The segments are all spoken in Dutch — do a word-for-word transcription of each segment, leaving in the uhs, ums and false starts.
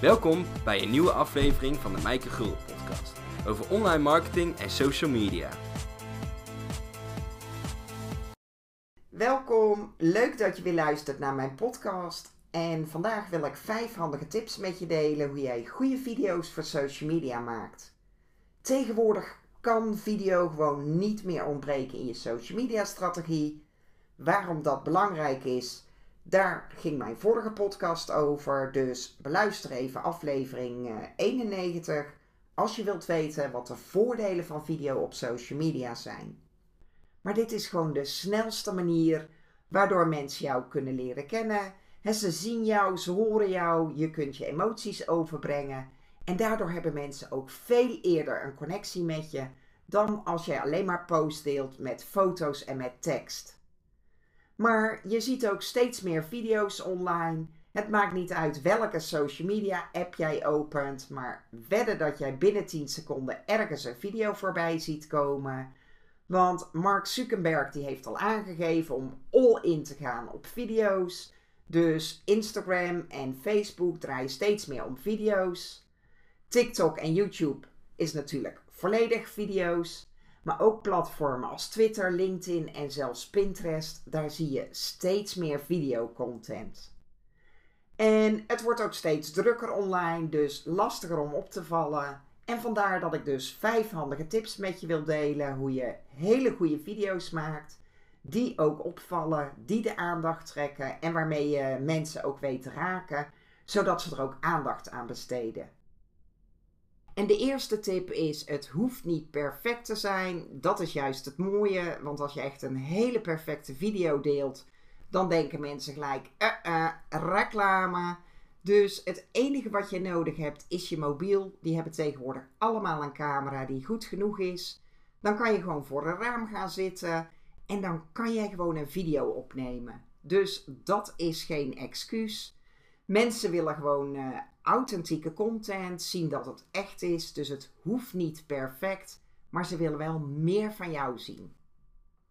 Welkom bij een nieuwe aflevering van de Maaike Gul podcast over online marketing en social media. Welkom, leuk dat je weer luistert naar mijn podcast. En vandaag wil ik vijf handige tips met je delen hoe jij goede video's voor social media maakt. Tegenwoordig kan video gewoon niet meer ontbreken in je social media strategie. Waarom dat belangrijk is, daar ging mijn vorige podcast over. Dus beluister even aflevering eenennegentig als je wilt weten wat de voordelen van video op social media zijn. Maar dit is gewoon de snelste manier waardoor mensen jou kunnen leren kennen. He, ze zien jou, ze horen jou, je kunt je emoties overbrengen. En daardoor hebben mensen ook veel eerder een connectie met je dan als jij alleen maar posts deelt met foto's en met tekst. Maar je ziet ook steeds meer video's online. Het maakt niet uit welke social media app jij opent, maar wedden dat jij binnen tien seconden ergens een video voorbij ziet komen. Want Mark Zuckerberg die heeft al aangegeven om all-in te gaan op video's. Dus Instagram en Facebook draaien steeds meer om video's. TikTok en YouTube is natuurlijk volledig video's. Maar ook platformen als Twitter, LinkedIn en zelfs Pinterest, daar zie je steeds meer videocontent. En het wordt ook steeds drukker online, dus lastiger om op te vallen. En vandaar dat ik dus vijf handige tips met je wil delen hoe je hele goede video's maakt, die ook opvallen, die de aandacht trekken en waarmee je mensen ook weet te raken, zodat ze er ook aandacht aan besteden. En de eerste tip is, het hoeft niet perfect te zijn. Dat is juist het mooie, want als je echt een hele perfecte video deelt, dan denken mensen gelijk, uh, uh, reclame. Dus het enige wat je nodig hebt is je mobiel. Die hebben tegenwoordig allemaal een camera die goed genoeg is. Dan kan je gewoon voor een raam gaan zitten en dan kan jij gewoon een video opnemen. Dus dat is geen excuus. Mensen willen gewoon uh, authentieke content, zien dat het echt is. Dus het hoeft niet perfect, maar ze willen wel meer van jou zien.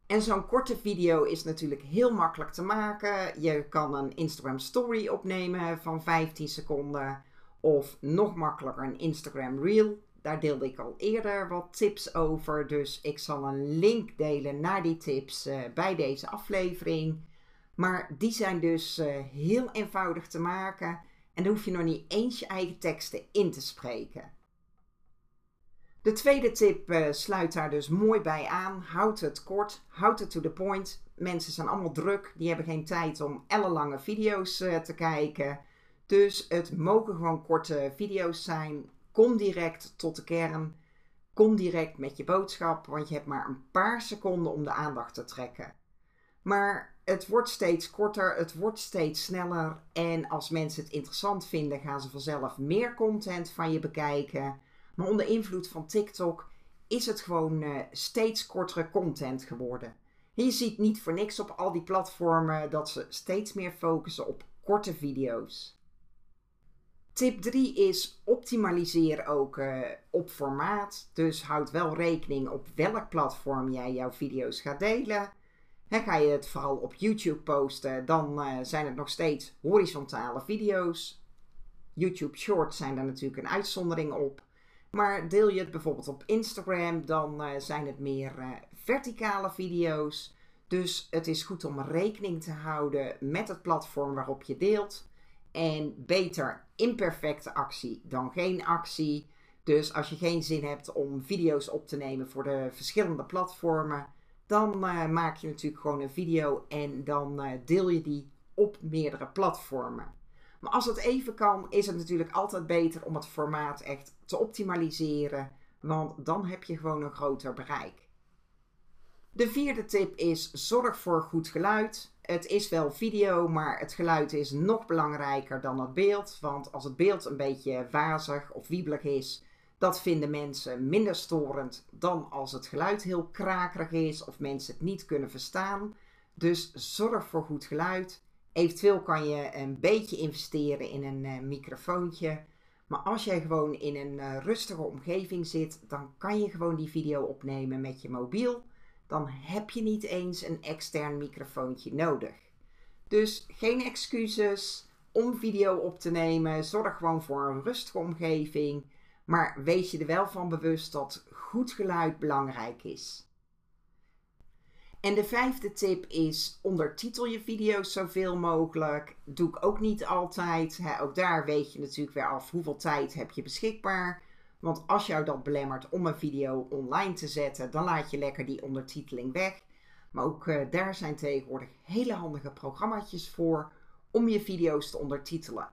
En zo'n korte video is natuurlijk heel makkelijk te maken. Je kan een Instagram story opnemen van vijftien seconden. Of nog makkelijker een Instagram reel. Daar deelde ik al eerder wat tips over. Dus ik zal een link delen naar die tips uh, bij deze aflevering. Maar die zijn dus uh, heel eenvoudig te maken. En dan hoef je nog niet eens je eigen teksten in te spreken. De tweede tip uh, sluit daar dus mooi bij aan. Houd het kort, houd het to the point. Mensen zijn allemaal druk, die hebben geen tijd om ellenlange video's uh, te kijken. Dus het mogen gewoon korte video's zijn. Kom direct tot de kern. Kom direct met je boodschap, want je hebt maar een paar seconden om de aandacht te trekken. Maar het wordt steeds korter, het wordt steeds sneller en als mensen het interessant vinden gaan ze vanzelf meer content van je bekijken. Maar onder invloed van TikTok is het gewoon uh, steeds kortere content geworden. En je ziet niet voor niks op al die platformen dat ze steeds meer focussen op korte video's. Tip drie is optimaliseer ook uh, op formaat. Dus houd wel rekening op welk platform jij jouw video's gaat delen. He, ga je het vooral op YouTube posten, dan uh, zijn het nog steeds horizontale video's. YouTube Shorts zijn daar natuurlijk een uitzondering op. Maar deel je het bijvoorbeeld op Instagram, dan uh, zijn het meer uh, verticale video's. Dus het is goed om rekening te houden met het platform waarop je deelt. En beter imperfecte actie dan geen actie. Dus als je geen zin hebt om video's op te nemen voor de verschillende platformen, dan uh, maak je natuurlijk gewoon een video en dan uh, deel je die op meerdere platformen. Maar als het even kan, is het natuurlijk altijd beter om het formaat echt te optimaliseren, want dan heb je gewoon een groter bereik. De vierde tip is, zorg voor goed geluid. Het is wel video, maar het geluid is nog belangrijker dan het beeld, want als het beeld een beetje wazig of wiebelig is, dat vinden mensen minder storend dan als het geluid heel krakerig is of mensen het niet kunnen verstaan. Dus zorg voor goed geluid. Eventueel kan je een beetje investeren in een microfoontje. Maar als jij gewoon in een rustige omgeving zit, dan kan je gewoon die video opnemen met je mobiel. Dan heb je niet eens een extern microfoontje nodig. Dus geen excuses. om video op te nemen. Zorg gewoon voor een rustige omgeving. Maar wees je er wel van bewust dat goed geluid belangrijk is. En de vijfde tip is: ondertitel je video's zoveel mogelijk. Doe ik ook niet altijd. Ook daar weet je natuurlijk weer af hoeveel tijd heb je beschikbaar. Want als jou dat belemmert om een video online te zetten, dan laat je lekker die ondertiteling weg. Maar ook daar zijn tegenwoordig hele handige programma's voor om je video's te ondertitelen.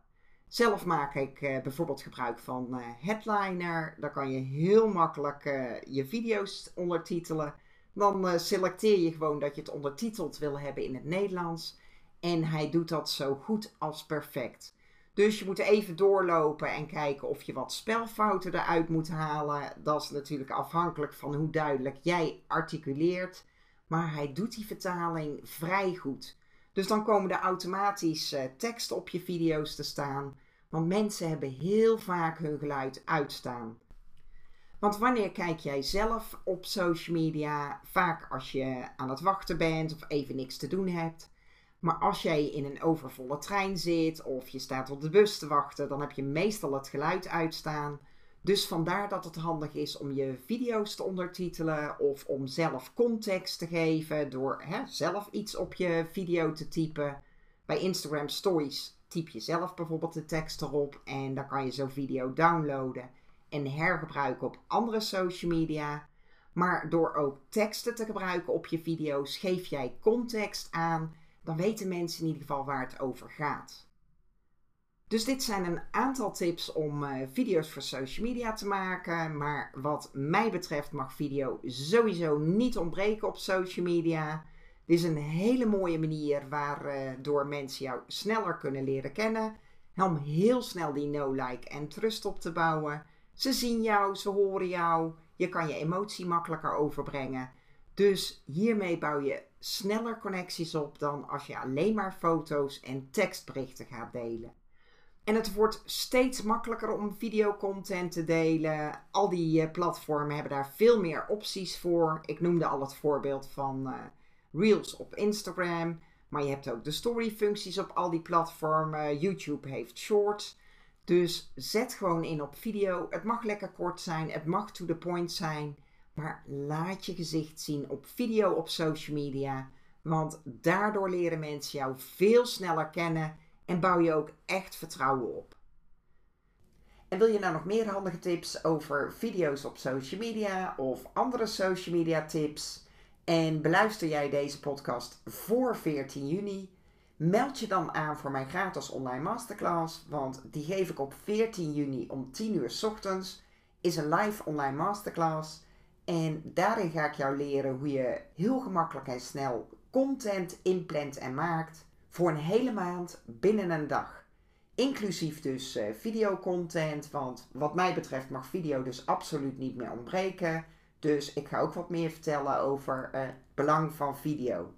Zelf maak ik bijvoorbeeld gebruik van Headliner. Daar kan je heel makkelijk je video's ondertitelen. Dan selecteer je gewoon dat je het ondertiteld wil hebben in het Nederlands. En hij doet dat zo goed als perfect. Dus je moet even doorlopen en kijken of je wat spelfouten eruit moet halen. Dat is natuurlijk afhankelijk van hoe duidelijk jij articuleert. Maar hij doet die vertaling vrij goed. Dus dan komen er automatisch uh, teksten op je video's te staan. Want mensen hebben heel vaak hun geluid uitstaan. Want wanneer kijk jij zelf op social media? Vaak als je aan het wachten bent of even niks te doen hebt. Maar als jij in een overvolle trein zit of je staat op de bus te wachten, dan heb je meestal het geluid uitstaan. Dus vandaar dat het handig is om je video's te ondertitelen of om zelf context te geven door hè, zelf iets op je video te typen. Bij Instagram Stories typ je zelf bijvoorbeeld de tekst erop en dan kan je zo'n video downloaden en hergebruiken op andere social media. Maar door ook teksten te gebruiken op je video's geef jij context aan. Dan weten mensen in ieder geval waar het over gaat. Dus dit zijn een aantal tips om uh, video's voor social media te maken. Maar wat mij betreft mag video sowieso niet ontbreken op social media. Dit is een hele mooie manier waardoor uh, mensen jou sneller kunnen leren kennen. Om heel snel die know-like en trust op te bouwen. Ze zien jou, ze horen jou. Je kan je emotie makkelijker overbrengen. Dus hiermee bouw je sneller connecties op dan als je alleen maar foto's en tekstberichten gaat delen. En het wordt steeds makkelijker om videocontent te delen. Al die platformen hebben daar veel meer opties voor. Ik noemde al het voorbeeld van uh, Reels op Instagram. Maar je hebt ook de story-functies op al die platformen. YouTube heeft Shorts. Dus zet gewoon in op video. Het mag lekker kort zijn. Het mag to the point zijn. Maar laat je gezicht zien op video op social media. Want daardoor leren mensen jou veel sneller kennen. En bouw je ook echt vertrouwen op. En wil je nou nog meer handige tips over video's op social media of andere social media tips? En beluister jij deze podcast voor veertien juni? Meld je dan aan voor mijn gratis online masterclass. Want die geef ik op veertien juni om tien uur 's ochtends. Is een live online masterclass. En daarin ga ik jou leren hoe je heel gemakkelijk en snel content inplant en maakt voor een hele maand binnen een dag. Inclusief dus videocontent, want wat mij betreft mag video dus absoluut niet meer ontbreken. Dus ik ga ook wat meer vertellen over het belang van video.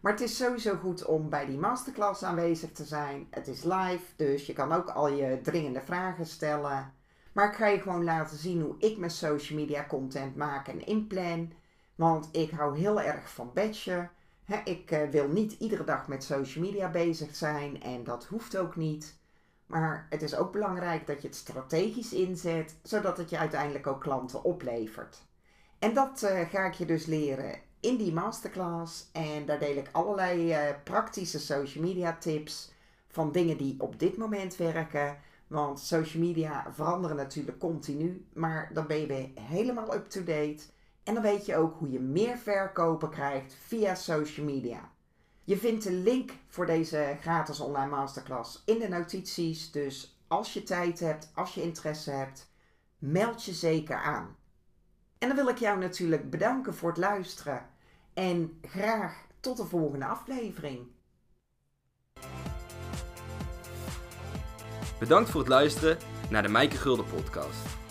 Maar het is sowieso goed om bij die masterclass aanwezig te zijn. Het is live, dus je kan ook al je dringende vragen stellen. Maar ik ga je gewoon laten zien hoe ik mijn social media content maak en inplan. Want ik hou heel erg van batchen. He, ik wil niet iedere dag met social media bezig zijn en dat hoeft ook niet. Maar het is ook belangrijk dat je het strategisch inzet, zodat het je uiteindelijk ook klanten oplevert. En dat uh, ga ik je dus leren in die masterclass. En daar deel ik allerlei uh, praktische social media tips van dingen die op dit moment werken. Want social media veranderen natuurlijk continu, maar dan ben je weer helemaal up-to-date. En dan weet je ook hoe je meer verkopen krijgt via social media. Je vindt de link voor deze gratis online masterclass in de notities. Dus als je tijd hebt, als je interesse hebt, meld je zeker aan. En dan wil ik jou natuurlijk bedanken voor het luisteren. En graag tot de volgende aflevering. Bedankt voor het luisteren naar de Maaike Gul podcast.